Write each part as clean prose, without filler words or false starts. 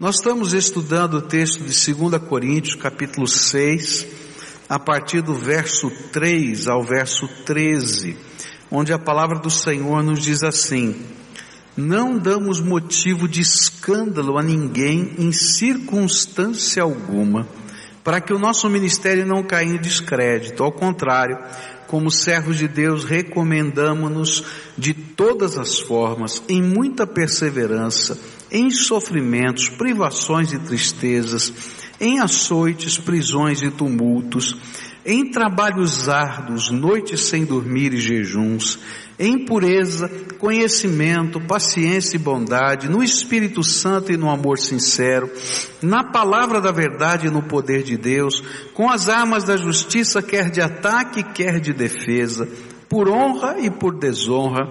Nós estamos estudando o texto de 2 Coríntios, capítulo 6, a partir do verso 3 ao verso 13, onde a palavra do Senhor nos diz assim: não damos motivo de escândalo a ninguém em circunstância alguma, para que o nosso ministério não caia em descrédito. Ao contrário, como servos de Deus, recomendamo-nos de todas as formas, em muita perseverança, em sofrimentos, privações e tristezas, em açoites, prisões e tumultos, em trabalhos árduos, noites sem dormir e jejuns, em pureza, conhecimento, paciência e bondade, no Espírito Santo e no amor sincero, na palavra da verdade e no poder de Deus, com as armas da justiça, quer de ataque, quer de defesa, por honra e por desonra,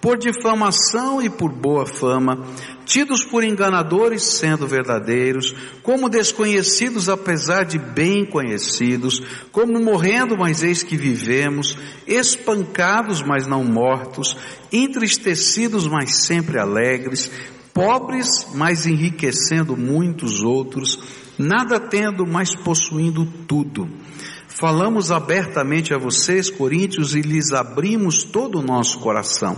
por difamação e por boa fama, tidos por enganadores sendo verdadeiros, como desconhecidos apesar de bem conhecidos, como morrendo, mas eis que vivemos, espancados, mas não mortos, entristecidos, mas sempre alegres, pobres, mas enriquecendo muitos outros, nada tendo, mas possuindo tudo. Falamos abertamente a vocês, coríntios, e lhes abrimos todo o nosso coração.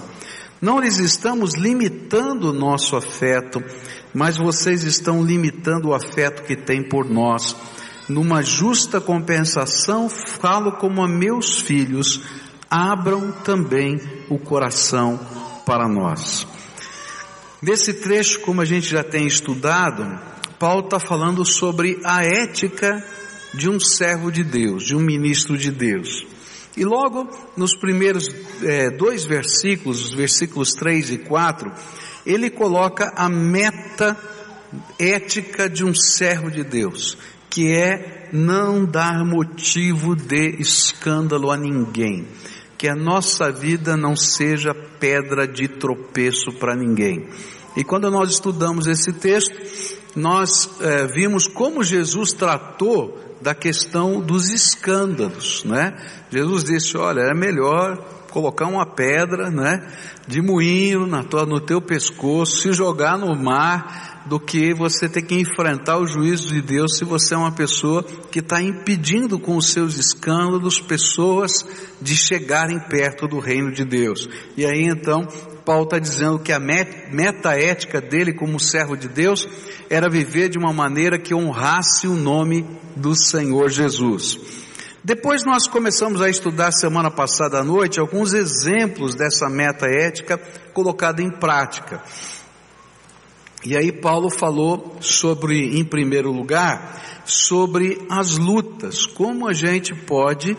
Não lhes estamos limitando o nosso afeto, mas vocês estão limitando o afeto que têm por nós. Numa justa compensação, falo como a meus filhos, abram também o coração para nós. Nesse trecho, como a gente já tem estudado, Paulo está falando sobre a ética de um servo de Deus, de um ministro de Deus. E logo nos primeiros dois versículos, os versículos 3 e 4, ele coloca a meta ética de um servo de Deus, que é não dar motivo de escândalo a ninguém, que a nossa vida não seja pedra de tropeço para ninguém. E quando nós estudamos esse texto, nós vimos como Jesus tratou da questão dos escândalos, né? Jesus disse: olha, é melhor colocar uma pedra, né, de moinho no teu pescoço, se jogar no mar, do que você ter que enfrentar o juízo de Deus, se você é uma pessoa que está impedindo com os seus escândalos pessoas de chegarem perto do reino de Deus. E aí então Paulo está dizendo que a meta ética dele como servo de Deus era viver de uma maneira que honrasse o nome do Senhor Jesus. Depois nós começamos a estudar semana passada à noite alguns exemplos dessa meta ética colocada em prática. E aí Paulo falou sobre, em primeiro lugar, sobre as lutas, como a gente pode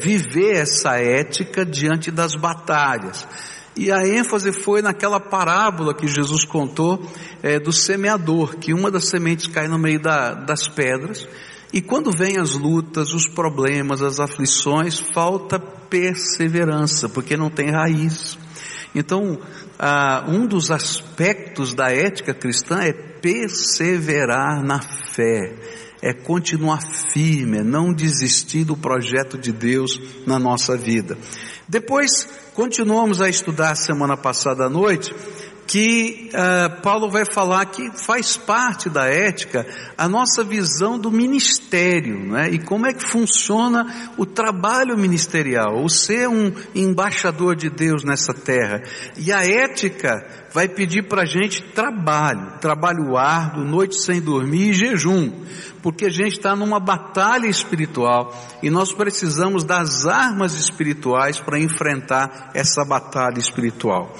viver essa ética diante das batalhas. E a ênfase foi naquela parábola que Jesus contou do semeador, que uma das sementes cai no meio das pedras, e quando vêm as lutas, os problemas, as aflições, falta perseverança, porque não tem raiz. Então, um dos aspectos da ética cristã é perseverar na fé, é continuar firme, é não desistir do projeto de Deus na nossa vida. Depois, continuamos a estudar semana passada à noite, que Paulo vai falar que faz parte da ética a nossa visão do ministério, né? E como é que funciona o trabalho ministerial, o ser um embaixador de Deus nessa terra. E a ética vai pedir para a gente trabalho árduo, noite sem dormir e jejum, porque a gente está numa batalha espiritual e nós precisamos das armas espirituais para enfrentar essa batalha espiritual.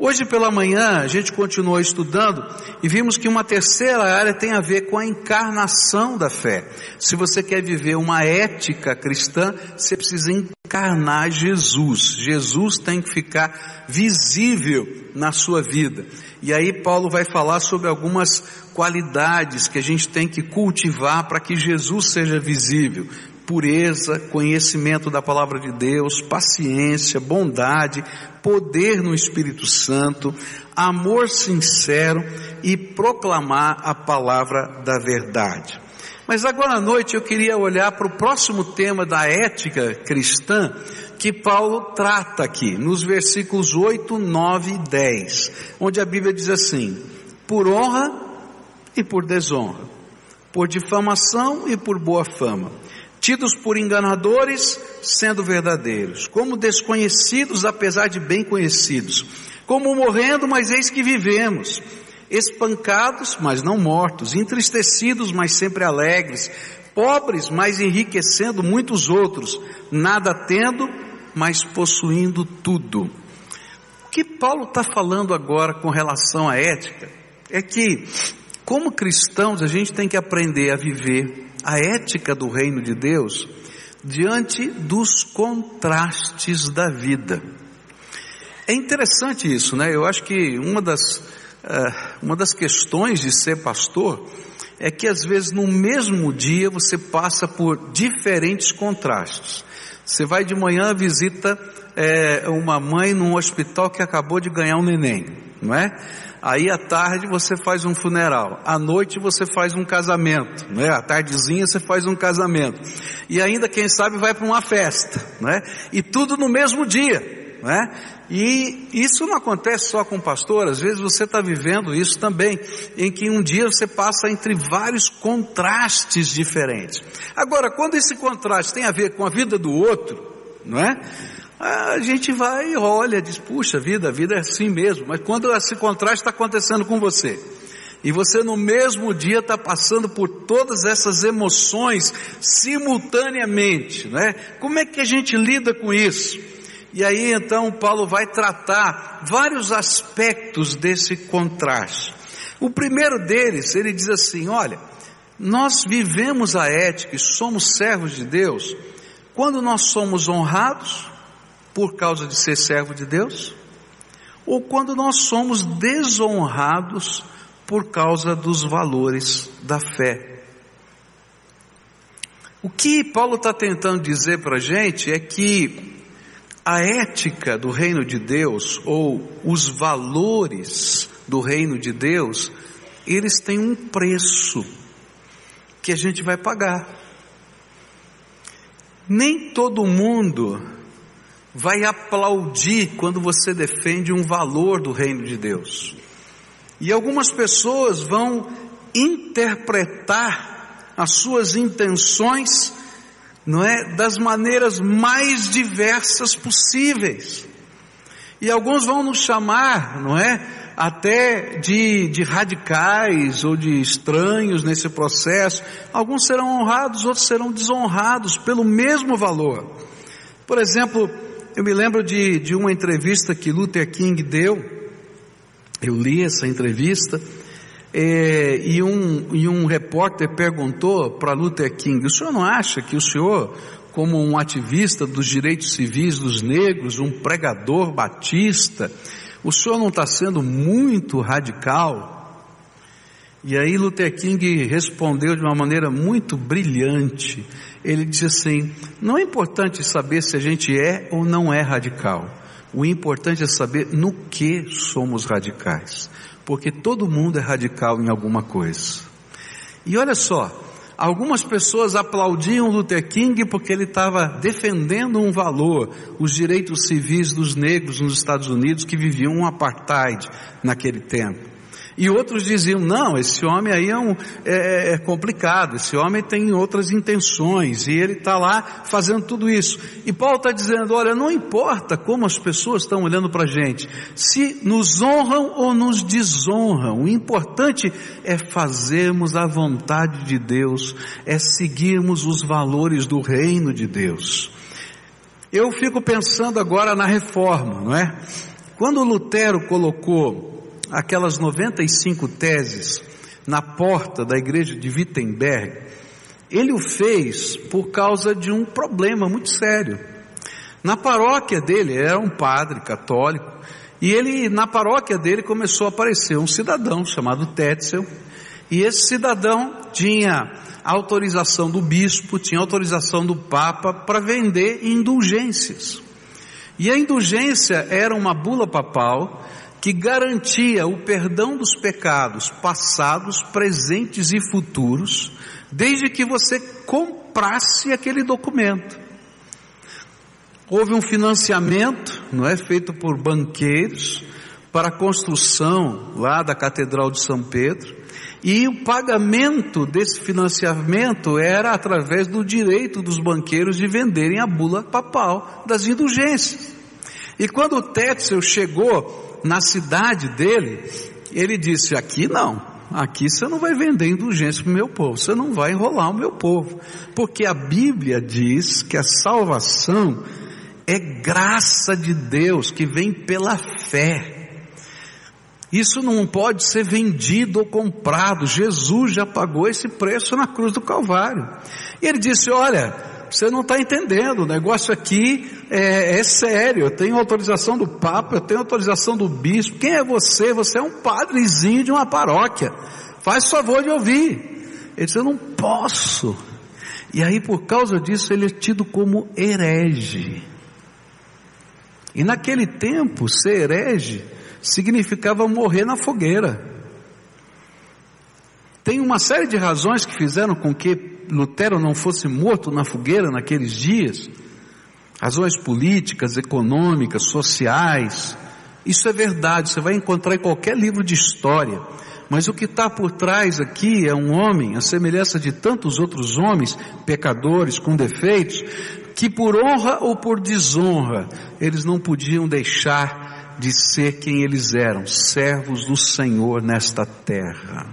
Hoje pela manhã a gente continuou estudando e vimos que uma terceira área tem a ver com a encarnação da fé. Se você quer viver uma ética cristã, você precisa encarnar Jesus. Jesus tem que ficar visível na sua vida. E aí Paulo vai falar sobre algumas qualidades que a gente tem que cultivar para que Jesus seja visível: pureza, conhecimento da palavra de Deus, paciência, bondade, poder no Espírito Santo, amor sincero e proclamar a palavra da verdade. Mas agora à noite eu queria olhar para o próximo tema da ética cristã que Paulo trata aqui, nos versículos 8, 9 e 10, onde a Bíblia diz assim: por honra e por desonra, por difamação e por boa fama, tidos por enganadores, sendo verdadeiros, como desconhecidos, apesar de bem conhecidos, como morrendo, mas eis que vivemos, espancados, mas não mortos, entristecidos, mas sempre alegres, pobres, mas enriquecendo muitos outros, nada tendo, mas possuindo tudo. O que Paulo está falando agora com relação à ética, é que, como cristãos, a gente tem que aprender a viver a ética do reino de Deus, diante dos contrastes da vida. É interessante isso, né? Eu acho que uma das questões de ser pastor, é que às vezes no mesmo dia você passa por diferentes contrastes. Você vai de manhã, visita uma mãe num hospital que acabou de ganhar um neném, não é? Aí à tarde você faz um funeral, à noite você faz um casamento, né? À tardezinha você faz um casamento, e ainda quem sabe vai para uma festa, né? E tudo no mesmo dia, né? E isso não acontece só com pastor, às vezes você está vivendo isso também, em que um dia você passa entre vários contrastes diferentes. Agora, quando esse contraste tem a ver com a vida do outro, não é? A gente vai e olha, diz, puxa vida, a vida é assim mesmo. Mas quando esse contraste está acontecendo com você, e você no mesmo dia está passando por todas essas emoções simultaneamente, né? Como é que a gente lida com isso? E aí então Paulo vai tratar vários aspectos desse contraste. O primeiro deles, ele diz assim, olha, nós vivemos a ética e somos servos de Deus, quando nós somos honrados, por causa de ser servo de Deus, ou quando nós somos desonrados por causa dos valores da fé. O que Paulo está tentando dizer para a gente é que a ética do reino de Deus, ou os valores do reino de Deus, eles têm um preço que a gente vai pagar. Nem todo mundo vai aplaudir quando você defende um valor do reino de Deus, e algumas pessoas vão interpretar as suas intenções, não é, das maneiras mais diversas possíveis, e alguns vão nos chamar, não é, até de radicais ou de estranhos nesse processo. Alguns serão honrados, outros serão desonrados pelo mesmo valor. Por exemplo, eu me lembro de uma entrevista que Luther King deu, eu li essa entrevista, e um repórter perguntou para Luther King, o senhor não acha que o senhor, como um ativista dos direitos civis dos negros, um pregador batista, o senhor não está sendo muito radical? E aí Luther King respondeu de uma maneira muito brilhante. Ele diz assim, não é importante saber se a gente é ou não é radical, o importante é saber no que somos radicais, porque todo mundo é radical em alguma coisa. E olha só, algumas pessoas aplaudiam Luther King porque ele estava defendendo um valor, os direitos civis dos negros nos Estados Unidos, que viviam um apartheid naquele tempo. E outros diziam, não, esse homem aí é complicado, esse homem tem outras intenções, e ele está lá fazendo tudo isso. E Paulo está dizendo, olha, não importa como as pessoas estão olhando para a gente, se nos honram ou nos desonram, o importante é fazermos a vontade de Deus, é seguirmos os valores do reino de Deus. Eu fico pensando agora na reforma, não é? Quando Lutero colocou aquelas 95 teses na porta da igreja de Wittenberg, ele o fez por causa de um problema muito sério. Na paróquia dele, era um padre católico, e ele, na paróquia dele, começou a aparecer um cidadão chamado Tetzel, e esse cidadão tinha autorização do bispo, tinha autorização do papa para vender indulgências, e a indulgência era uma bula papal que garantia o perdão dos pecados passados, presentes e futuros, desde que você comprasse aquele documento. Houve um financiamento, não é, feito por banqueiros, para a construção lá da Catedral de São Pedro, e o pagamento desse financiamento era através do direito dos banqueiros de venderem a bula papal das indulgências. E quando o Tetzel chegou na cidade dele, ele disse: aqui não, aqui você não vai vender indulgência para o meu povo, você não vai enrolar o meu povo, porque a Bíblia diz que a salvação é graça de Deus, que vem pela fé. Isso não pode ser vendido ou comprado. Jesus já pagou esse preço na cruz do Calvário. E ele disse: olha, você não está entendendo, o negócio aqui é sério, eu tenho autorização do Papa, eu tenho autorização do Bispo. Quem é você? Você é um padrezinho de uma paróquia, faz favor de ouvir. Ele disse: eu não posso. E aí, por causa disso, ele é tido como herege. E naquele tempo, ser herege significava morrer na fogueira. Tem uma série de razões que fizeram com que Lutero não fosse morto na fogueira naqueles dias, razões políticas, econômicas, sociais. Isso é verdade, você vai encontrar em qualquer livro de história, mas o que está por trás aqui é um homem, à semelhança de tantos outros homens, pecadores, com defeitos, que por honra ou por desonra, eles não podiam deixar de ser quem eles eram, servos do Senhor nesta terra.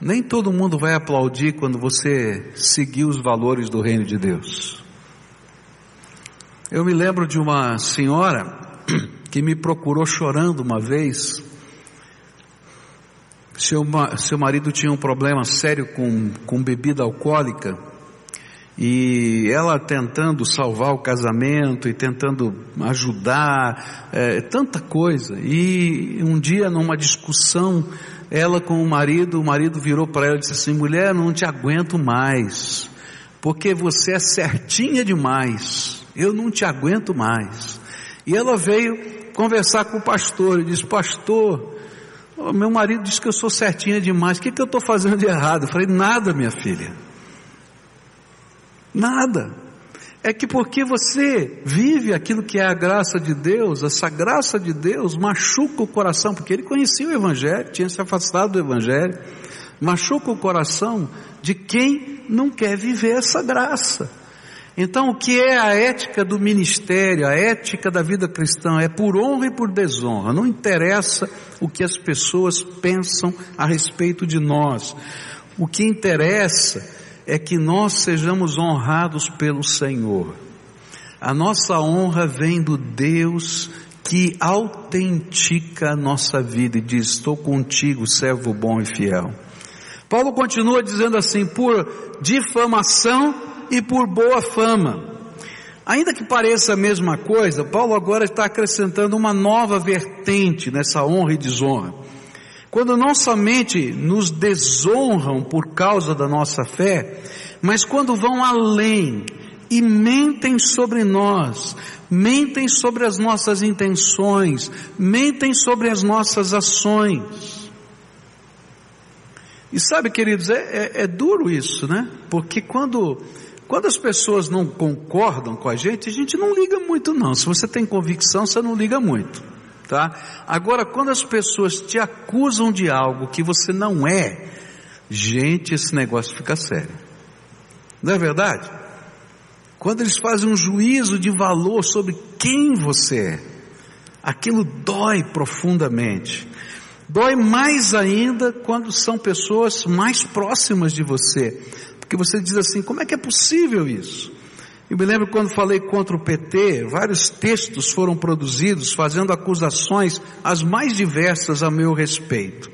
Nem todo mundo vai aplaudir quando você seguir os valores do reino de Deus. Eu me lembro de uma senhora que me procurou chorando uma vez. Seu marido tinha um problema sério com bebida alcoólica, e ela tentando salvar o casamento e tentando ajudar, tanta coisa. E um dia, numa discussão, ela com o marido virou para ela e disse assim: mulher, não te aguento mais, porque você é certinha demais, eu não te aguento mais. E ela veio conversar com o pastor e disse: pastor, meu marido disse que eu sou certinha demais, o que eu estou fazendo de errado? Eu falei: nada, minha filha, nada, é que porque você vive aquilo que é a graça de Deus, essa graça de Deus machuca o coração, porque ele conhecia o Evangelho, tinha se afastado do Evangelho, machuca o coração de quem não quer viver essa graça. Então, o que é a ética do ministério, a ética da vida cristã? É por honra e por desonra, não interessa o que as pessoas pensam a respeito de nós, o que interessa é que nós sejamos honrados pelo Senhor. A nossa honra vem do Deus que autentica a nossa vida e diz: estou contigo, servo bom e fiel. Paulo continua dizendo assim: por difamação e por boa fama. Ainda que pareça a mesma coisa, Paulo agora está acrescentando uma nova vertente nessa honra e desonra. Quando não somente nos desonram por causa da nossa fé, mas quando vão além e mentem sobre nós, mentem sobre as nossas intenções, mentem sobre as nossas ações. E sabe, queridos, é duro isso, né? Porque quando as pessoas não concordam com a gente não liga muito não. Se você tem convicção, você não liga muito. Tá? Agora, quando as pessoas te acusam de algo que você não é, gente, esse negócio fica sério, não é verdade? Quando eles fazem um juízo de valor sobre quem você é, aquilo dói profundamente. Dói mais ainda quando são pessoas mais próximas de você, porque você diz assim: como é que é possível isso? Eu me lembro quando falei contra o PT, vários textos foram produzidos fazendo acusações as mais diversas a meu respeito.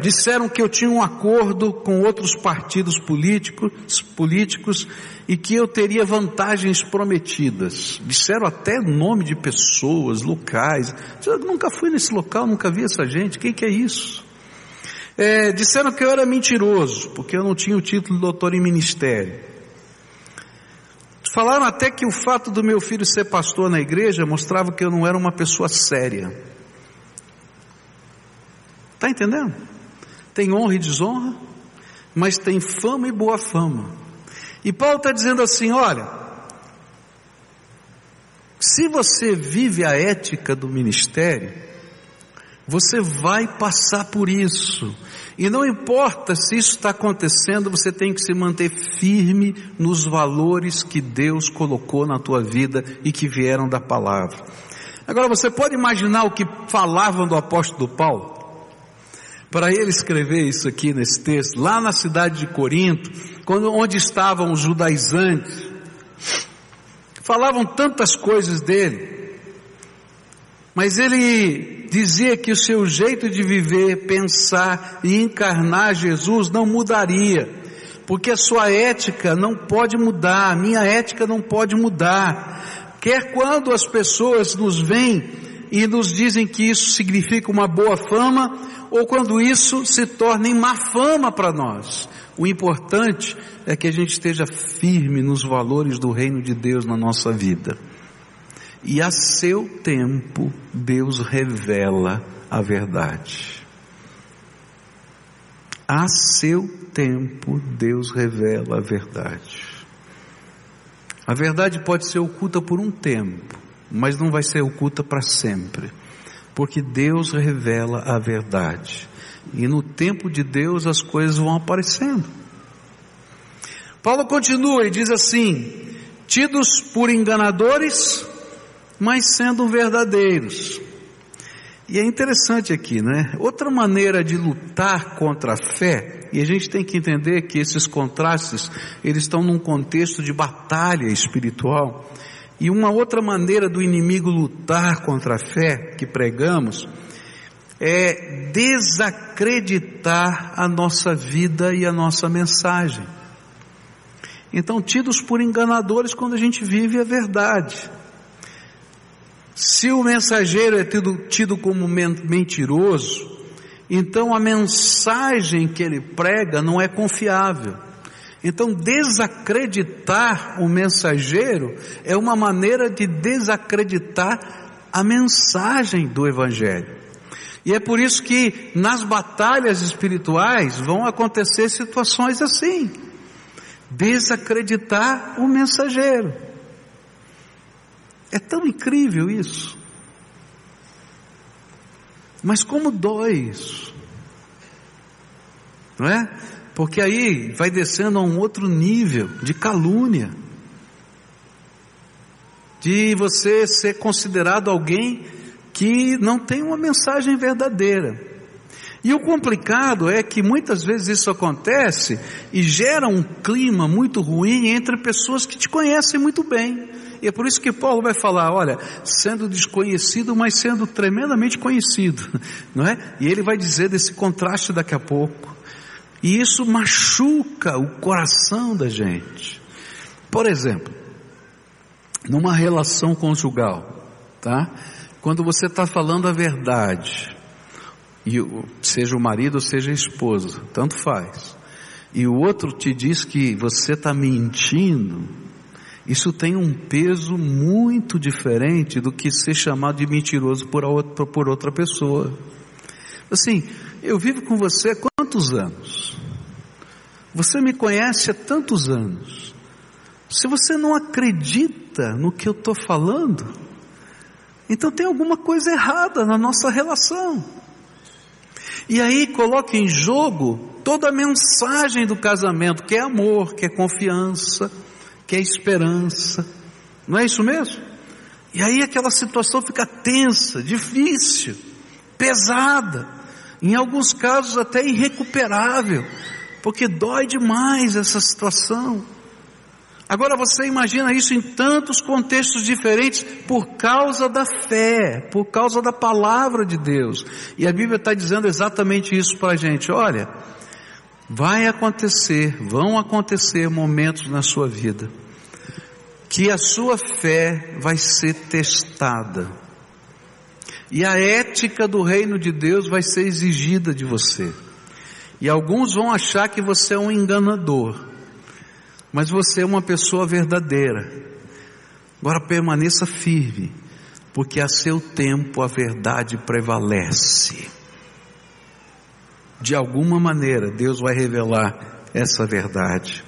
Disseram que eu tinha um acordo com outros partidos políticos e que eu teria vantagens prometidas. Disseram até nome de pessoas, locais. Eu nunca fui nesse local, nunca vi essa gente, quem que é isso? Disseram que eu era mentiroso, porque eu não tinha o título de doutor em ministério. Falaram até que o fato do meu filho ser pastor na igreja mostrava que eu não era uma pessoa séria. Está entendendo? Tem honra e desonra, mas tem fama e boa fama. E Paulo está dizendo assim: olha, Se você vive a ética do ministério, você vai passar por isso, e não importa se isso está acontecendo, você tem que se manter firme nos valores que Deus colocou na tua vida e que vieram da palavra. Agora você pode imaginar o que falavam do apóstolo Paulo, para ele escrever isso aqui nesse texto, lá na cidade de Corinto, onde estavam os judaizantes, falavam tantas coisas dele, mas ele dizia que o seu jeito de viver, pensar e encarnar Jesus não mudaria, porque a sua ética não pode mudar, a minha ética não pode mudar. Quer quando as pessoas nos veem e nos dizem que isso significa uma boa fama, ou quando isso se torna em má fama para nós, o importante é que a gente esteja firme nos valores do reino de Deus na nossa vida, e a seu tempo Deus revela a verdade, a seu tempo Deus revela a verdade. A verdade pode ser oculta por um tempo, mas não vai ser oculta para sempre, porque Deus revela a verdade, e no tempo de Deus as coisas vão aparecendo. Paulo continua e diz assim: tidos por enganadores, mas sendo verdadeiros. E é interessante aqui, né? Outra maneira de lutar contra a fé, e a gente tem que entender que esses contrastes, eles estão num contexto de batalha espiritual. E uma outra maneira do inimigo lutar contra a fé que pregamos é desacreditar a nossa vida e a nossa mensagem. Então, tidos por enganadores quando a gente vive a verdade. Se o mensageiro é tido como mentiroso, então a mensagem que ele prega não é confiável. Então, desacreditar o mensageiro é uma maneira de desacreditar a mensagem do Evangelho. E é por isso que nas batalhas espirituais vão acontecer situações assim: desacreditar o mensageiro. É tão incrível isso. Mas como dói isso, não é? Porque aí vai descendo a um outro nível de calúnia, de você ser considerado alguém que não tem uma mensagem verdadeira. E o complicado é que muitas vezes isso acontece e gera um clima muito ruim entre pessoas que te conhecem muito bem. E é por isso que Paulo vai falar: olha, sendo desconhecido, mas sendo tremendamente conhecido, não é? E ele vai dizer desse contraste daqui a pouco. E isso machuca o coração da gente. Por exemplo, numa relação conjugal, tá? Quando você está falando a verdade, e seja o marido ou seja a esposa, tanto faz, e o outro te diz que você está mentindo, isso tem um peso muito diferente do que ser chamado de mentiroso por outra pessoa. Assim, eu vivo com você há quantos anos? Você me conhece há tantos anos. Se você não acredita no que eu estou falando, então tem alguma coisa errada na nossa relação. E aí coloca em jogo toda a mensagem do casamento, que é amor, que é confiança, que é esperança. Não é isso mesmo? E aí aquela situação fica tensa, difícil, pesada, em alguns casos até irrecuperável, porque dói demais essa situação. Agora você imagina isso em tantos contextos diferentes, por causa da fé, por causa da palavra de Deus, e a Bíblia está dizendo exatamente isso para a gente: olha, vão acontecer momentos na sua vida, que a sua fé vai ser testada, e a ética do reino de Deus vai ser exigida de você, e alguns vão achar que você é um enganador, mas você é uma pessoa verdadeira. Agora permaneça firme, porque a seu tempo a verdade prevalece. De alguma maneira Deus vai revelar essa verdade,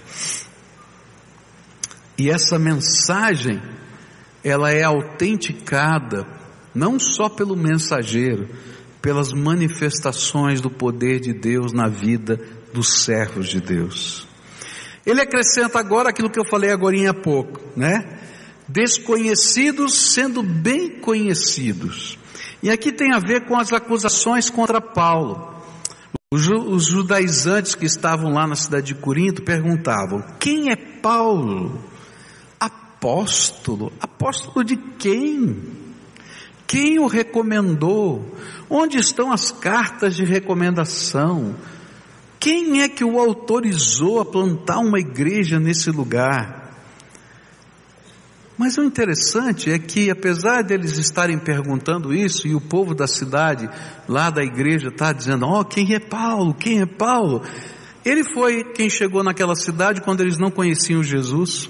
e essa mensagem ela é autenticada não só pelo mensageiro, pelas manifestações do poder de Deus na vida dos servos de Deus. Ele acrescenta agora aquilo que eu falei agorinha há pouco, né? Desconhecidos sendo bem conhecidos. E aqui tem a ver com as acusações contra Paulo. Os judaizantes que estavam lá na cidade de Corinto perguntavam: quem é Paulo? Apóstolo? Apóstolo de quem? Quem o recomendou? Onde estão as cartas de recomendação? Quem é que o autorizou a plantar uma igreja nesse lugar? Mas o interessante é que, apesar deles estarem perguntando isso, e o povo da cidade, lá da igreja, está dizendo: ó, quem é Paulo? Quem é Paulo? Ele foi quem chegou naquela cidade quando eles não conheciam Jesus.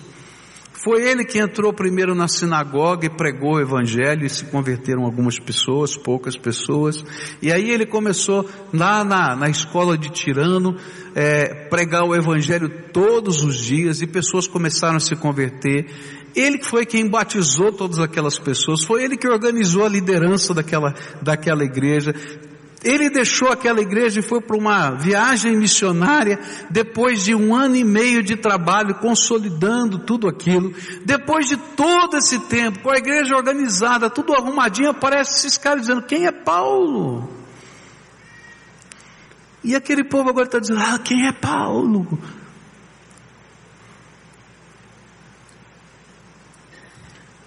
Foi ele que entrou primeiro na sinagoga e pregou o evangelho, e se converteram algumas pessoas, poucas pessoas. E aí ele começou lá na escola de Tirano, pregar o evangelho todos os dias, e pessoas começaram a se converter. Ele foi quem batizou todas aquelas pessoas, foi ele que organizou a liderança daquela igreja. Ele deixou aquela igreja e foi para uma viagem missionária, depois de 1 ano e meio de trabalho, consolidando tudo aquilo. Depois de todo esse tempo, com a igreja organizada, tudo arrumadinho, aparece esses caras dizendo: quem é Paulo? E aquele povo agora está dizendo: ah, quem é Paulo?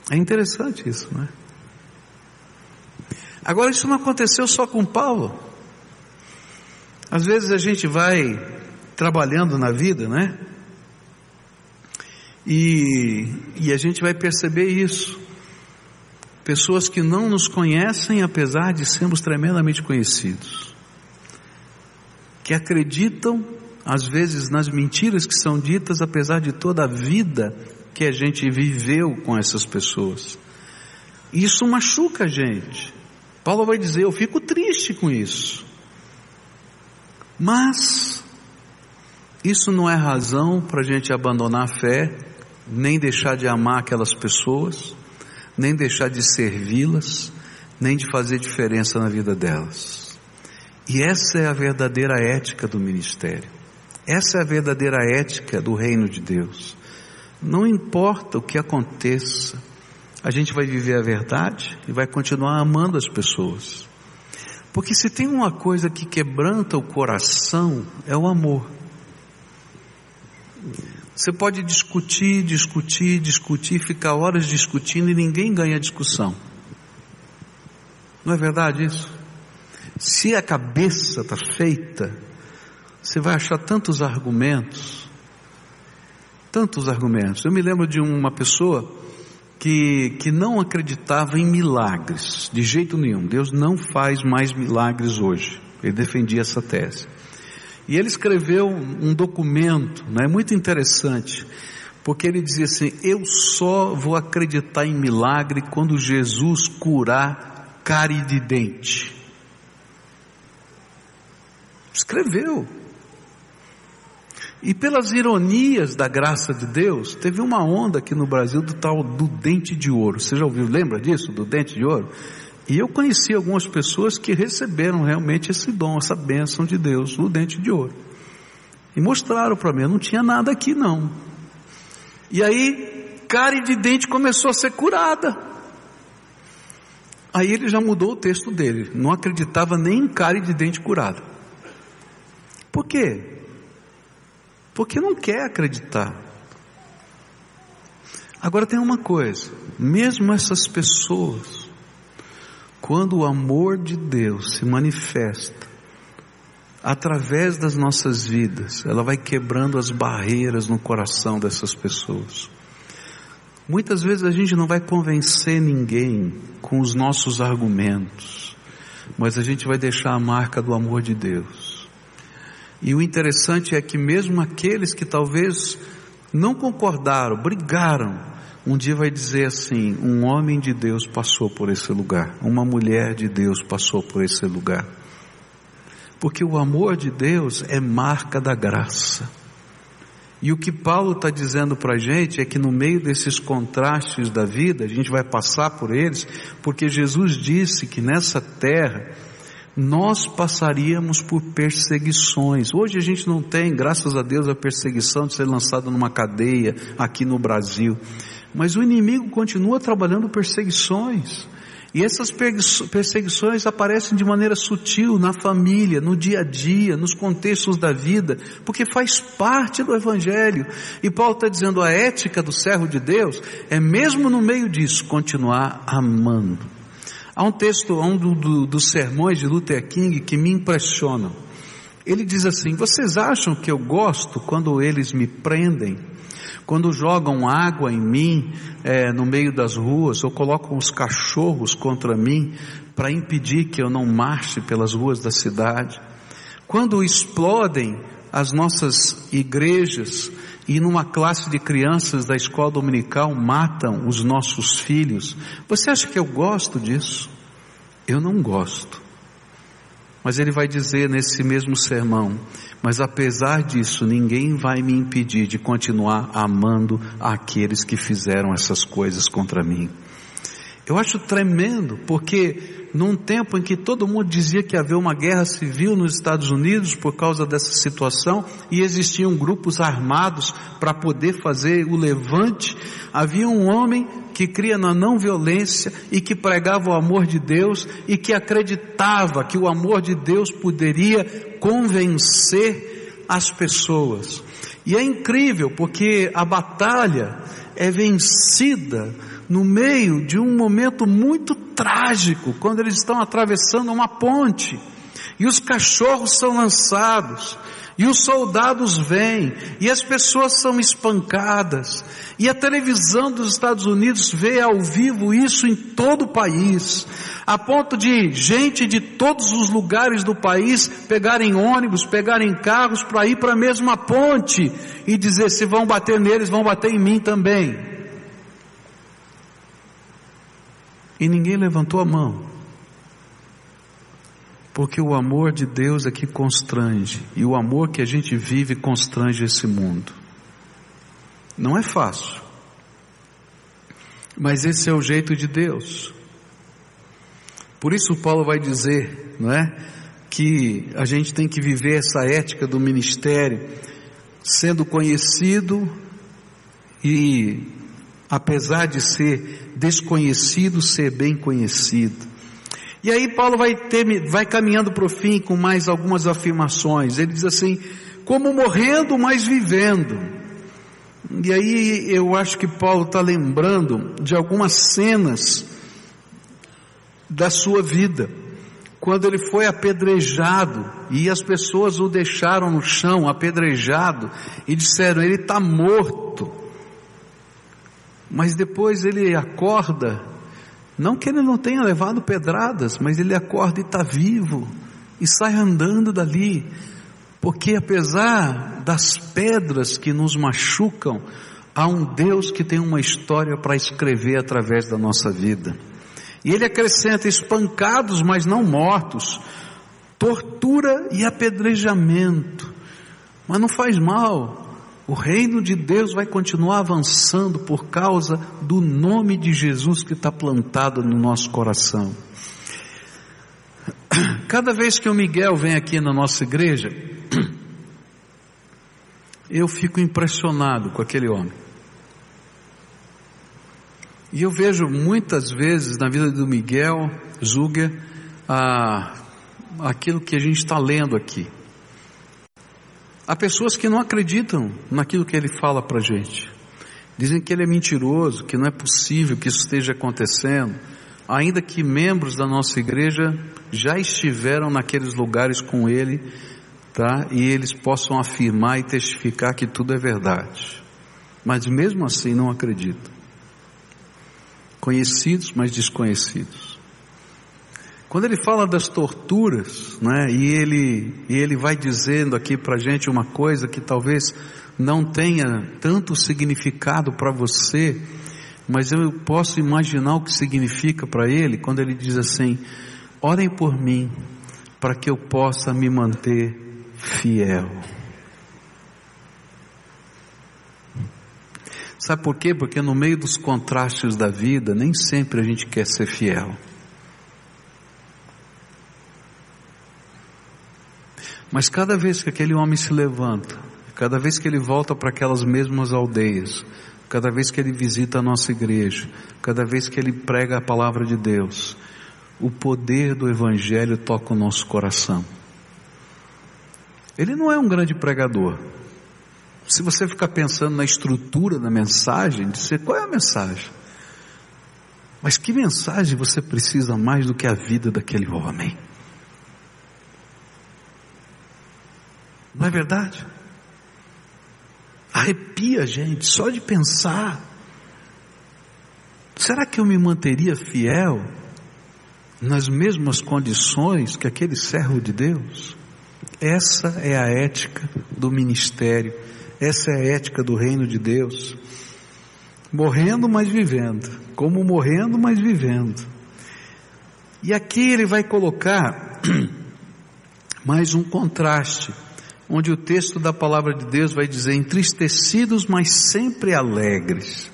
É interessante isso, não é? Agora, isso não aconteceu só com Paulo. Às vezes a gente vai trabalhando na vida, né? E a gente vai perceber isso. Pessoas que não nos conhecem, apesar de sermos tremendamente conhecidos. Que acreditam, às vezes, nas mentiras que são ditas, apesar de toda a vida que a gente viveu com essas pessoas. Isso machuca a gente. Paulo vai dizer: eu fico triste com isso, mas isso não é razão para a gente abandonar a fé, nem deixar de amar aquelas pessoas, nem deixar de servi-las, nem de fazer diferença na vida delas. E essa é a verdadeira ética do ministério, essa é a verdadeira ética do reino de Deus. Não importa o que aconteça, a gente vai viver a verdade e vai continuar amando as pessoas, porque se tem uma coisa que quebranta o coração, é o amor. Você pode discutir, ficar horas discutindo e ninguém ganha discussão, não é verdade isso? Se a cabeça está feita, você vai achar tantos argumentos. Eu me lembro de uma pessoa que não acreditava em milagres, de jeito nenhum. Deus não faz mais milagres hoje. Ele defendia essa tese. E ele escreveu um documento, né, muito interessante, porque ele dizia assim: eu só vou acreditar em milagre quando Jesus curar cárie de dente. Escreveu. E pelas ironias da graça de Deus, teve uma onda aqui no Brasil do tal do dente de ouro. Você já ouviu, lembra disso, do dente de ouro? E eu conheci algumas pessoas que receberam realmente esse dom, essa bênção de Deus, o dente de ouro. E mostraram para mim: não tinha nada aqui não. E aí, cárie de dente começou a ser curada. Aí ele já mudou o texto dele, não acreditava nem em cárie de dente curada. Por quê? Porque não quer acreditar. Agora tem uma coisa: mesmo essas pessoas, quando o amor de Deus se manifesta através das nossas vidas, ela vai quebrando as barreiras no coração dessas pessoas. Muitas vezes a gente não vai convencer ninguém com os nossos argumentos, mas a gente vai deixar a marca do amor de Deus. E o interessante é que mesmo aqueles que talvez não concordaram, brigaram, um dia vai dizer assim: um homem de Deus passou por esse lugar, uma mulher de Deus passou por esse lugar. Porque o amor de Deus é marca da graça, E o que Paulo está dizendo para a gente é que no meio desses contrastes da vida, a gente vai passar por eles, porque Jesus disse que nessa terra nós passaríamos por perseguições. Hoje a gente não tem, graças a Deus, a perseguição de ser lançado numa cadeia aqui no Brasil, mas o inimigo continua trabalhando perseguições. E essas perseguições aparecem de maneira sutil na família, no dia a dia, nos contextos da vida, porque faz parte do Evangelho. E Paulo está dizendo, a ética do servo de Deus é mesmo no meio disso, continuar amando. Há um texto, dos sermões de Luther King que me impressiona. Ele diz assim, vocês acham que eu gosto quando eles me prendem? Quando jogam água em mim, no meio das ruas, ou colocam os cachorros contra mim, para impedir que eu não marche pelas ruas da cidade, quando explodem as nossas igrejas, e numa classe de crianças da escola dominical, matam os nossos filhos, você acha que eu gosto disso? Eu não gosto. Mas ele vai dizer nesse mesmo sermão, mas apesar disso, ninguém vai me impedir de continuar amando aqueles que fizeram essas coisas contra mim. Eu acho tremendo, porque num tempo em que todo mundo dizia que havia uma guerra civil nos Estados Unidos por causa dessa situação, e existiam grupos armados para poder fazer o levante, havia um homem que cria na não violência e que pregava o amor de Deus e que acreditava que o amor de Deus poderia convencer as pessoas. E é incrível, porque a batalha é vencida no meio de um momento muito trágico, quando eles estão atravessando uma ponte e os cachorros são lançados. E os soldados vêm, e as pessoas são espancadas, e a televisão dos Estados Unidos vê ao vivo isso em todo o país, a ponto de gente de todos os lugares do país pegarem ônibus, pegarem carros para ir para a mesma ponte, e dizer, se vão bater neles, vão bater em mim também. E ninguém levantou a mão. Porque o amor de Deus é que constrange, e o amor que a gente vive constrange esse mundo. Não é fácil, mas esse é o jeito de Deus. Por isso Paulo vai dizer, não é, que a gente tem que viver essa ética do ministério, sendo conhecido e, apesar de ser desconhecido, ser bem conhecido. E aí Paulo vai caminhando para o fim com mais algumas afirmações. Ele diz assim, como morrendo, mas vivendo. E aí eu acho que Paulo está lembrando de algumas cenas da sua vida, quando ele foi apedrejado, e as pessoas o deixaram no chão, apedrejado, e disseram, ele está morto. Mas depois ele acorda, não que ele não tenha levado pedradas, mas ele acorda e está vivo, e sai andando dali, porque apesar das pedras que nos machucam, há um Deus que tem uma história para escrever através da nossa vida. E ele acrescenta, espancados mas não mortos, tortura e apedrejamento, mas não faz mal, o reino de Deus vai continuar avançando por causa do nome de Jesus que está plantado no nosso coração. Cada vez que o Miguel vem aqui na nossa igreja, eu fico impressionado com aquele homem. E eu vejo muitas vezes na vida do Miguel Zuger aquilo que a gente está lendo aqui. Há pessoas que não acreditam naquilo que ele fala para a gente, dizem que ele é mentiroso, que não é possível que isso esteja acontecendo, ainda que membros da nossa igreja já estiveram naqueles lugares com ele, tá? E eles possam afirmar e testificar que tudo é verdade, mas mesmo assim não acreditam, conhecidos mas desconhecidos. Quando ele fala das torturas, né, e ele vai dizendo aqui para a gente uma coisa que talvez não tenha tanto significado para você, mas eu posso imaginar o que significa para ele, quando ele diz assim, orem por mim, para que eu possa me manter fiel. Sabe por quê? Porque no meio dos contrastes da vida, nem sempre a gente quer ser fiel. Mas cada vez que aquele homem se levanta, cada vez que ele volta para aquelas mesmas aldeias, cada vez que ele visita a nossa igreja, cada vez que ele prega a palavra de Deus, o poder do Evangelho toca o nosso coração. Ele não é um grande pregador. Se você ficar pensando na estrutura da mensagem, dizer qual é a mensagem, mas que mensagem você precisa mais do que a vida daquele homem? Não é verdade? Arrepia a gente só de pensar. Será que eu me manteria fiel nas mesmas condições que aquele servo de Deus? Essa é a ética do ministério, essa é a ética do reino de Deus, morrendo mas vivendo, como morrendo mas vivendo. E aqui ele vai colocar mais um contraste, onde o texto da palavra de Deus vai dizer, entristecidos mas sempre alegres.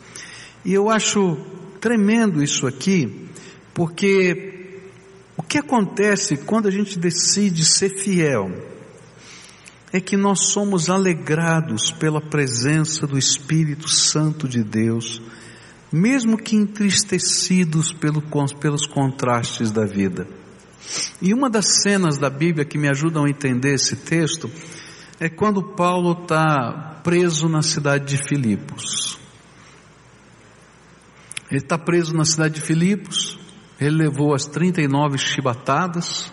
E eu acho tremendo isso aqui, porque o que acontece quando a gente decide ser fiel, é que nós somos alegrados pela presença do Espírito Santo de Deus, mesmo que entristecidos pelos contrastes da vida. E uma das cenas da Bíblia que me ajudam a entender esse texto, é quando Paulo está preso na cidade de Filipos. Ele está preso na cidade de Filipos, ele levou as 39 chibatadas,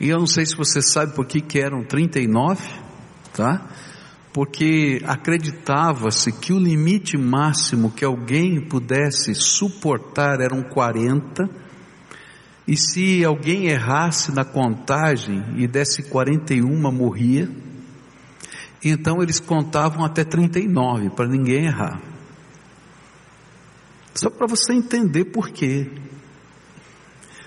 e eu não sei se você sabe por que eram 39, tá? Porque acreditava-se que o limite máximo que alguém pudesse suportar eram 40, e se alguém errasse na contagem e desse 41, morria. Então eles contavam até 39, para ninguém errar. Só para você entender por quê.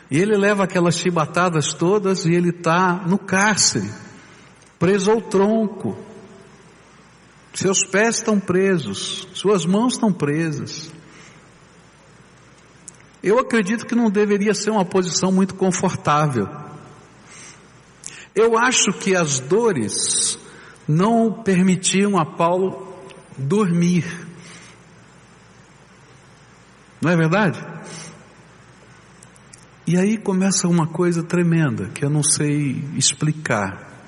E ele leva aquelas chibatadas todas e ele está no cárcere, preso ao tronco, seus pés estão presos, suas mãos estão presas. Eu acredito que não deveria ser uma posição muito confortável. Eu acho que as dores não permitiam a Paulo dormir, não é verdade? E aí começa uma coisa tremenda, que eu não sei explicar.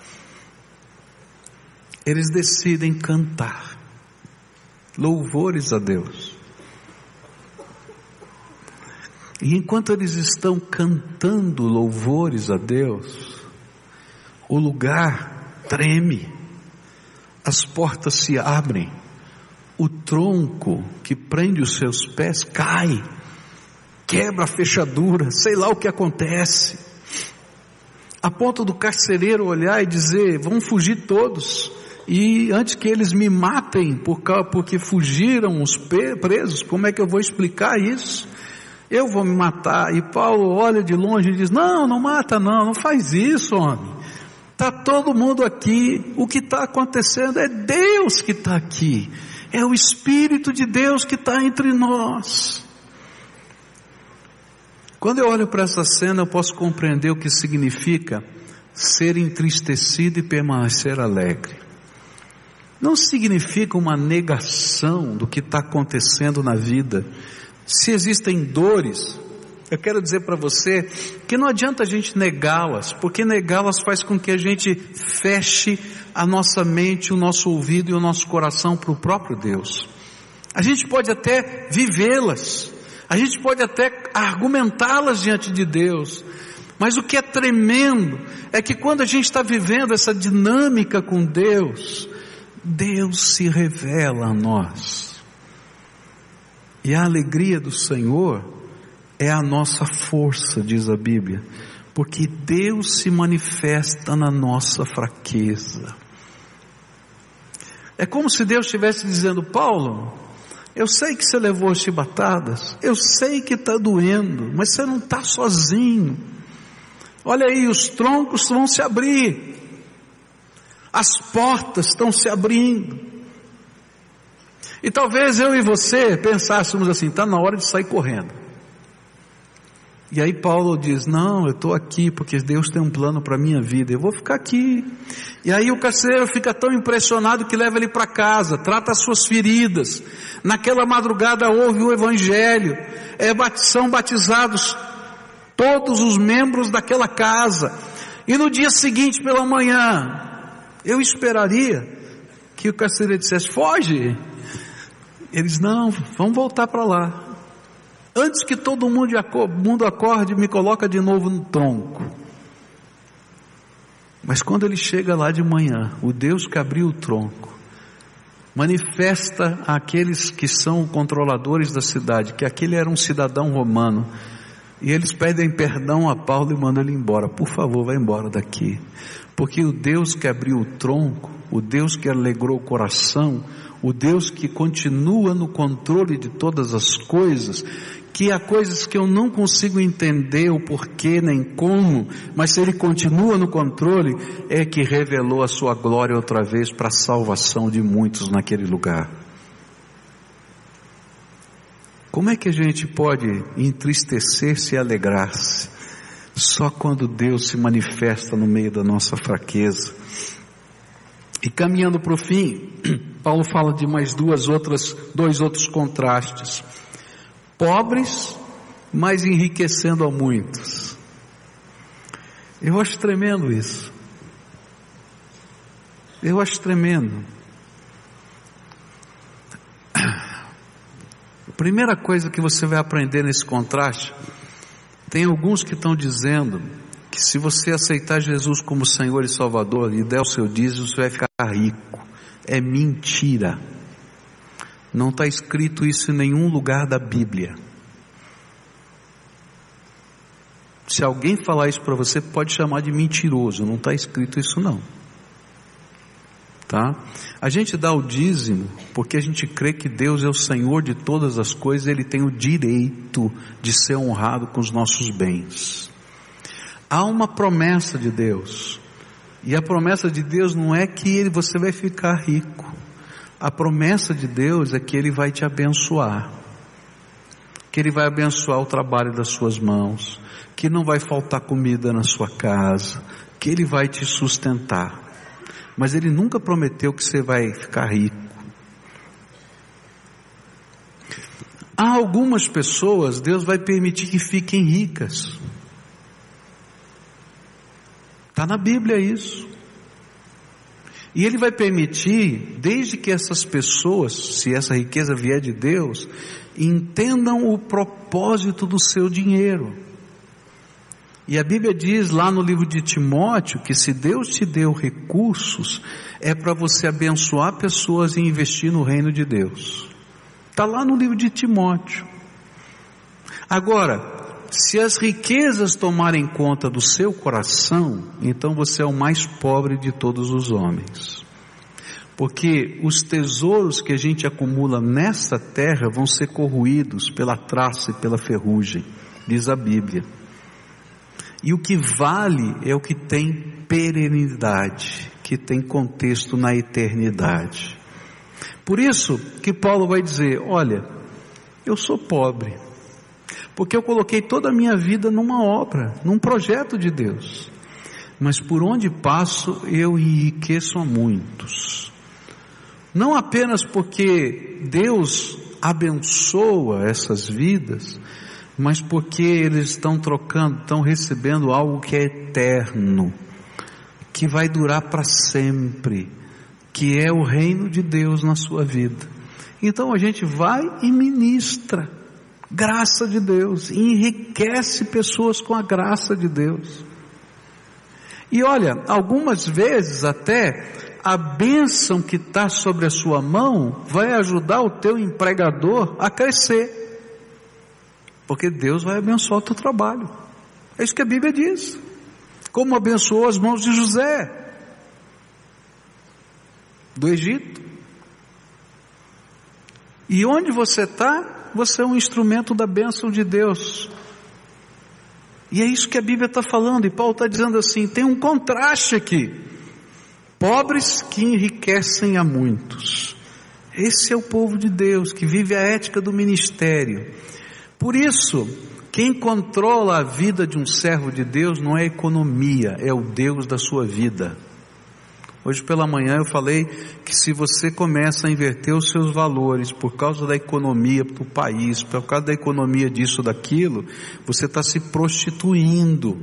Eles decidem cantar louvores a Deus. E enquanto eles estão cantando louvores a Deus, o lugar treme, as portas se abrem, o tronco que prende os seus pés cai, quebra a fechadura, sei lá o que acontece, a ponto do carcereiro olhar e dizer, vão fugir todos, e antes que eles me matem, porque fugiram os presos, como é que eu vou explicar isso? Eu vou me matar. E Paulo olha de longe e diz, não mata não faz isso, homem, está todo mundo aqui, o que está acontecendo é Deus que está aqui, é o Espírito de Deus que está entre nós. Quando eu olho para essa cena, eu posso compreender o que significa ser entristecido e permanecer alegre. Não significa uma negação do que está acontecendo na vida. Se existem dores, eu quero dizer para você que não adianta a gente negá-las, porque negá-las faz com que a gente feche a nossa mente, o nosso ouvido e o nosso coração para o próprio Deus. A gente pode até vivê-las, a gente pode até argumentá-las diante de Deus, mas o que é tremendo é que quando a gente está vivendo essa dinâmica com Deus, Deus se revela a nós, e a alegria do Senhor é a nossa força, diz a Bíblia, porque Deus se manifesta na nossa fraqueza. É como se Deus estivesse dizendo, Paulo, eu sei que você levou as chibatadas, eu sei que está doendo, mas você não está sozinho, olha aí, os troncos vão se abrir, as portas estão se abrindo, E talvez eu e você pensássemos assim, está na hora de sair correndo. E aí Paulo diz, não, eu estou aqui porque Deus tem um plano para a minha vida, eu vou ficar aqui. E aí o carcereiro fica tão impressionado que leva ele para casa, trata as suas feridas. Naquela madrugada ouve o evangelho, são batizados todos os membros daquela casa. E no dia seguinte pela manhã, eu esperaria que o carcereiro dissesse, foge. Eles, não, vamos voltar para lá. Antes que todo mundo acorde, me coloca de novo no tronco. Mas quando ele chega lá de manhã, o Deus que abriu o tronco, manifesta àqueles que são controladores da cidade, que aquele era um cidadão romano, e eles pedem perdão a Paulo e mandam ele embora. Por favor, vai embora daqui. Porque o Deus que abriu o tronco, o Deus que alegrou o coração, o Deus que continua no controle de todas as coisas, que há coisas que eu não consigo entender o porquê nem como, mas se Ele continua no controle, é que revelou a sua glória outra vez para a salvação de muitos naquele lugar. Como é que a gente pode entristecer-se e alegrar-se? Só quando Deus se manifesta no meio da nossa fraqueza. E caminhando para o fim, Paulo fala de mais dois outros contrastes. Pobres, mas enriquecendo a muitos. Eu acho tremendo isso. Eu acho tremendo. A primeira coisa que você vai aprender nesse contraste, tem alguns que estão dizendo que se você aceitar Jesus como Senhor e Salvador e der o seu dízimo, você vai ficar rico. É mentira. Não está escrito isso em nenhum lugar da Bíblia. Se alguém falar isso para você, pode chamar de mentiroso. Não está escrito isso não, tá? A gente dá o dízimo porque a gente crê que Deus é o Senhor de todas as coisas. Ele tem o direito de ser honrado com os nossos bens. Há uma promessa de Deus, e a promessa de Deus não é que você vai ficar rico. A promessa de Deus é que Ele vai te abençoar, que Ele vai abençoar o trabalho das suas mãos, que não vai faltar comida na sua casa, que Ele vai te sustentar, mas Ele nunca prometeu que você vai ficar rico. Há algumas pessoas, Deus vai permitir que fiquem ricas. Está na Bíblia isso. E Ele vai permitir, desde que essas pessoas, se essa riqueza vier de Deus, entendam o propósito do seu dinheiro. E a Bíblia diz lá no livro de Timóteo, que se Deus te deu recursos, é para você abençoar pessoas e investir no reino de Deus. Está lá no livro de Timóteo. Agora, se as riquezas tomarem conta do seu coração, então você é o mais pobre de todos os homens, porque os tesouros que a gente acumula nesta terra vão ser corroídos pela traça e pela ferrugem, diz a Bíblia, e o que vale é o que tem perenidade, que tem contexto na eternidade. Por isso que Paulo vai dizer, olha, eu sou pobre, porque eu coloquei toda a minha vida numa obra, num projeto de Deus, mas por onde passo eu enriqueço a muitos, não apenas porque Deus abençoa essas vidas, mas porque eles estão recebendo algo que é eterno, que vai durar para sempre, que é o reino de Deus na sua vida. Então a gente vai e ministra graça de Deus, enriquece pessoas com a graça de Deus. E olha, algumas vezes até a bênção que está sobre a sua mão vai ajudar o teu empregador a crescer, porque Deus vai abençoar o teu trabalho. É isso que a Bíblia diz, como abençoou as mãos de José do Egito. E onde você está, você é um instrumento da bênção de Deus. E é isso que a Bíblia está falando. E Paulo está dizendo assim, tem um contraste aqui. Pobres que enriquecem a muitos. Esse é o povo de Deus que vive a ética do ministério. Por isso, quem controla a vida de um servo de Deus não é a economia, é o Deus da sua vida. Hoje pela manhã eu falei que se você começa a inverter os seus valores por causa da economia do país, por causa da economia disso, daquilo, você está se prostituindo,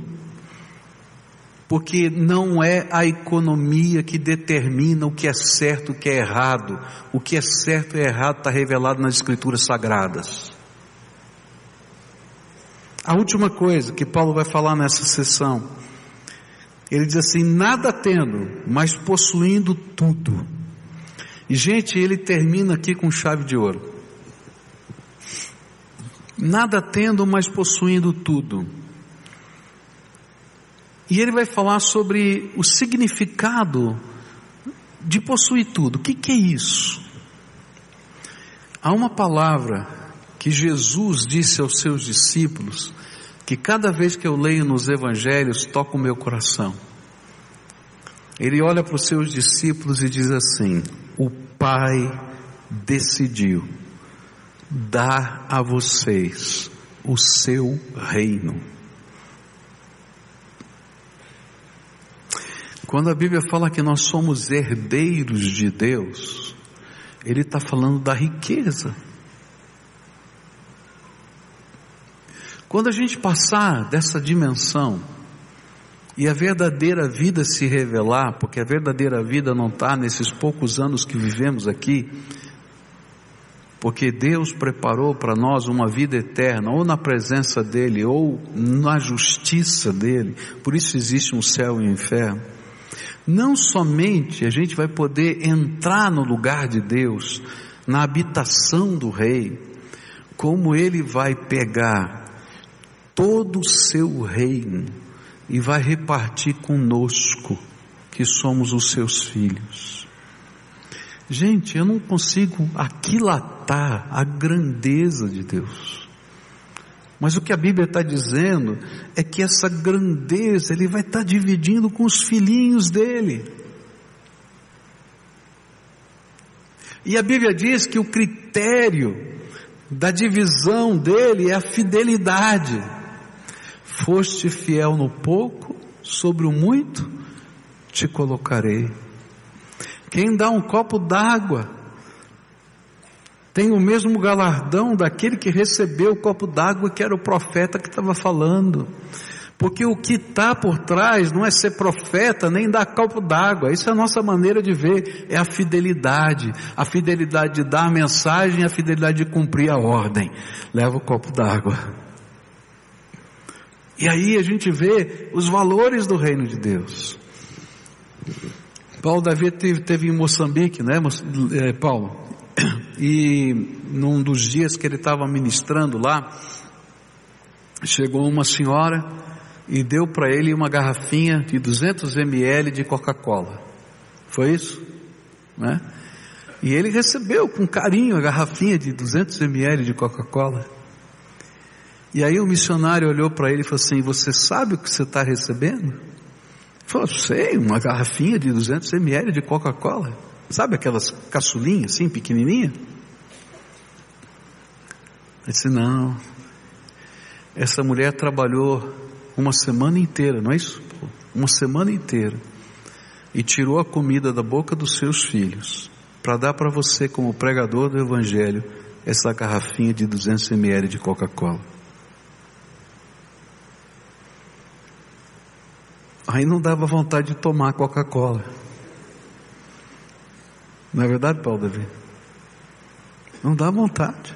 porque não é a economia que determina o que é certo e o que é errado. O que é certo e errado está revelado nas Escrituras Sagradas. A última coisa que Paulo vai falar nessa sessão, ele diz assim: nada tendo, mas possuindo tudo. E gente, ele termina aqui com chave de ouro. Nada tendo, mas possuindo tudo. E ele vai falar sobre o significado de possuir tudo. O que é isso? Há uma palavra que Jesus disse aos seus discípulos, que cada vez que eu leio nos evangelhos, toca o meu coração. Ele olha para os seus discípulos e diz assim: o Pai decidiu dar a vocês o seu reino. Quando a Bíblia fala que nós somos herdeiros de Deus, ele está falando da riqueza. Quando a gente passar dessa dimensão e a verdadeira vida se revelar, porque a verdadeira vida não está nesses poucos anos que vivemos aqui, porque Deus preparou para nós uma vida eterna, ou na presença dele, ou na justiça dele. Por isso existe um céu e um inferno. Não somente a gente vai poder entrar no lugar de Deus, na habitação do rei, como ele vai pegar todo o seu reino e vai repartir conosco, que somos os seus filhos. Gente, eu não consigo aquilatar a grandeza de Deus, mas o que a Bíblia está dizendo é que essa grandeza ele vai estar dividindo com os filhinhos dele. E a Bíblia diz que o critério da divisão dele é a fidelidade. Foste fiel no pouco, sobre o muito te colocarei. Quem dá um copo d'água tem o mesmo galardão daquele que recebeu o copo d'água, que era o profeta que estava falando. Porque o que está por trás não é ser profeta, nem dar copo d'água. Isso é a nossa maneira de ver, é a fidelidade de dar a mensagem, a fidelidade de cumprir a ordem. Leva o copo d'água. E aí a gente vê os valores do reino de Deus. Paulo Davi teve em Moçambique, né, Paulo? E num dos dias que ele estava ministrando lá, chegou uma senhora e deu para ele uma garrafinha de 200 ml de Coca-Cola. Foi isso? Né? E ele recebeu com carinho a garrafinha de 200 ml de Coca-Cola. E aí o missionário olhou para ele e falou assim: você sabe o que você está recebendo? Ele falou: sei, uma garrafinha de 200 ml de Coca-Cola. Sabe aquelas caçulinhas assim, pequenininha? Ele disse: não, essa mulher trabalhou uma semana inteira, não é isso? Uma semana inteira. E tirou a comida da boca dos seus filhos para dar para você, como pregador do evangelho, essa garrafinha de 200 ml de Coca-Cola. Aí não dava vontade de tomar Coca-Cola. Não é verdade, Paulo Davi? Não dá vontade.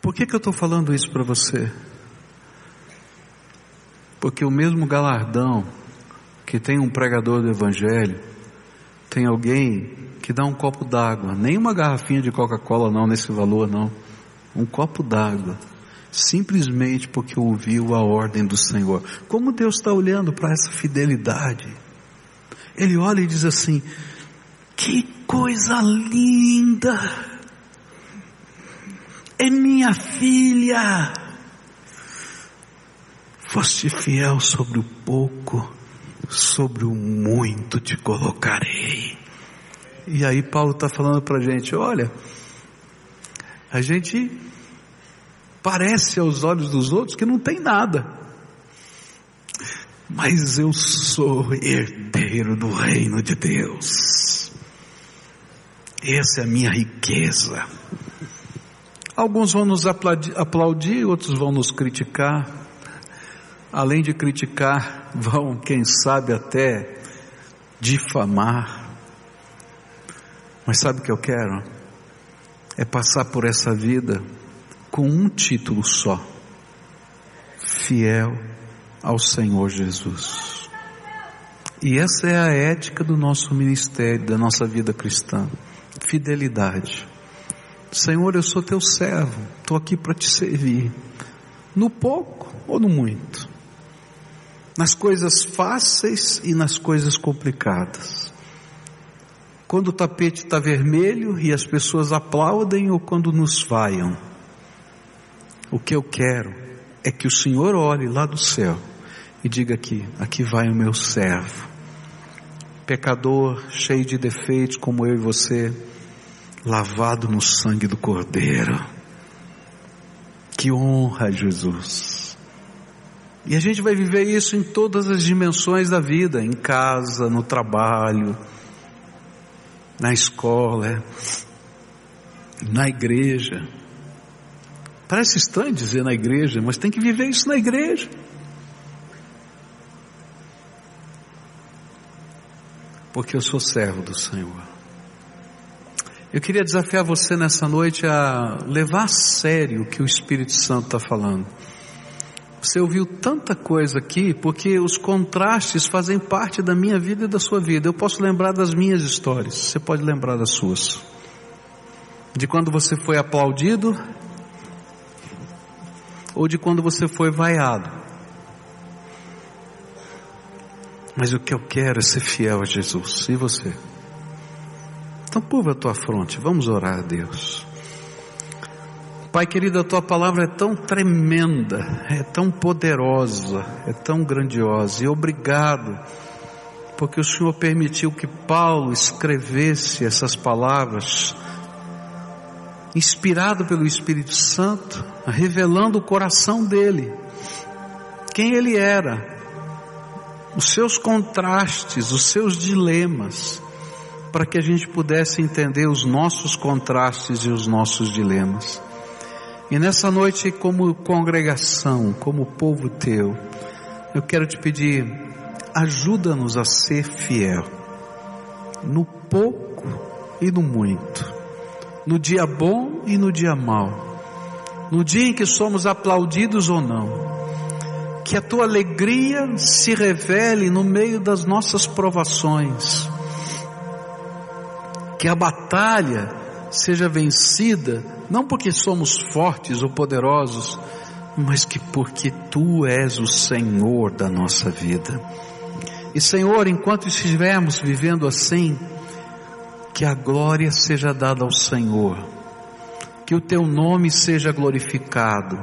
Por que eu estou falando isso para você? Porque o mesmo galardão que tem um pregador do evangelho, tem alguém que dá um copo d'água, nem uma garrafinha de Coca-Cola não, nesse valor não, um copo d'água, simplesmente porque ouviu a ordem do Senhor. Como Deus está olhando para essa fidelidade? Ele olha e diz assim: que coisa linda, é minha filha, foste fiel sobre o pouco, sobre o muito te colocarei. E aí Paulo está falando para a gente, olha, a gente parece aos olhos dos outros que não tem nada, mas eu sou herdeiro do reino de Deus, essa é a minha riqueza. Alguns vão nos aplaudir, outros vão nos criticar, além de criticar, vão, quem sabe, até difamar. Mas sabe o que eu quero? É passar por essa vida com um título só: fiel ao Senhor Jesus. E essa é a ética do nosso ministério, da nossa vida cristã: fidelidade. Senhor, eu sou teu servo, estou aqui para te servir, no pouco ou no muito, nas coisas fáceis e nas coisas complicadas, quando o tapete está vermelho e as pessoas aplaudem ou quando nos vaiam. O que eu quero é que o Senhor olhe lá do céu e diga aqui vai o meu servo, pecador, cheio de defeitos como eu e você, lavado no sangue do Cordeiro. Que honra, Jesus! E a gente vai viver isso em todas as dimensões da vida, em casa, no trabalho, na escola, na igreja. Parece estranho dizer na igreja, mas tem que viver isso na igreja. Porque eu sou servo do Senhor. Eu queria desafiar você nessa noite a levar a sério o que o Espírito Santo está falando. Você ouviu tanta coisa aqui, porque os contrastes fazem parte da minha vida e da sua vida. Eu posso lembrar das minhas histórias, você pode lembrar das suas. De quando você foi aplaudido, ou de quando você foi vaiado. Mas o que eu quero é ser fiel a Jesus. E você? Então curva a tua fronte, vamos orar a Deus. Pai querido, a tua palavra é tão tremenda, é tão poderosa, é tão grandiosa, e obrigado, porque o Senhor permitiu que Paulo escrevesse essas palavras, inspirado pelo Espírito Santo, revelando o coração dele, quem ele era, os seus contrastes, os seus dilemas, para que a gente pudesse entender os nossos contrastes e os nossos dilemas. E nessa noite, como congregação, como povo teu, eu quero te pedir, ajuda-nos a ser fiel, no pouco e no muito, no dia bom e no dia mau, no dia em que somos aplaudidos ou não, que a tua alegria se revele no meio das nossas provações, que a batalha seja vencida, não porque somos fortes ou poderosos, mas que porque Tu és o Senhor da nossa vida. E Senhor, enquanto estivermos vivendo assim, que a glória seja dada ao Senhor, que o Teu nome seja glorificado,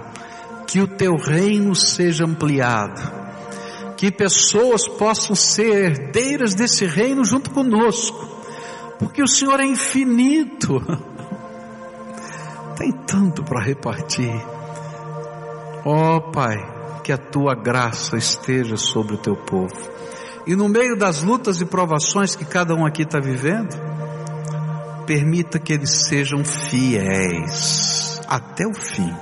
que o Teu reino seja ampliado, que pessoas possam ser herdeiras desse reino junto conosco, porque o Senhor é infinito, tem tanto para repartir. Ó Pai, que a Tua graça esteja sobre o Teu povo, e no meio das lutas e provações que cada um aqui está vivendo, permita que eles sejam fiéis até o fim,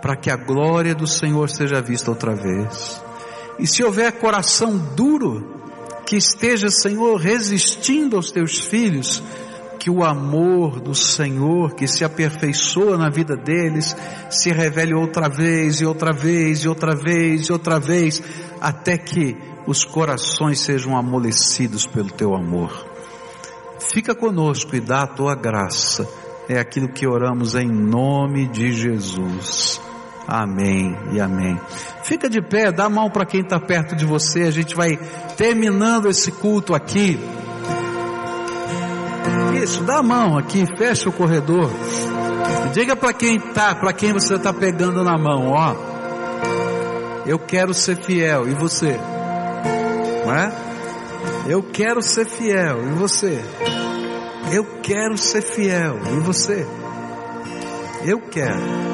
para que a glória do Senhor seja vista outra vez. E se houver coração duro, que esteja, Senhor, resistindo aos Teus filhos, que o amor do Senhor, que se aperfeiçoa na vida deles, se revele outra vez, e outra vez, e outra vez, e outra vez, até que os corações sejam amolecidos pelo Teu amor. Fica conosco e dá a Tua graça, é aquilo que oramos em nome de Jesus. Amém e amém. Fica de pé, dá a mão para quem está perto de você, a gente vai terminando esse culto aqui. Isso, dá a mão aqui, fecha o corredor. Diga para quem você está pegando na mão, ó. Eu quero ser fiel, e você? Não é? Eu quero ser fiel, e você? Eu quero ser fiel, e você? Eu quero.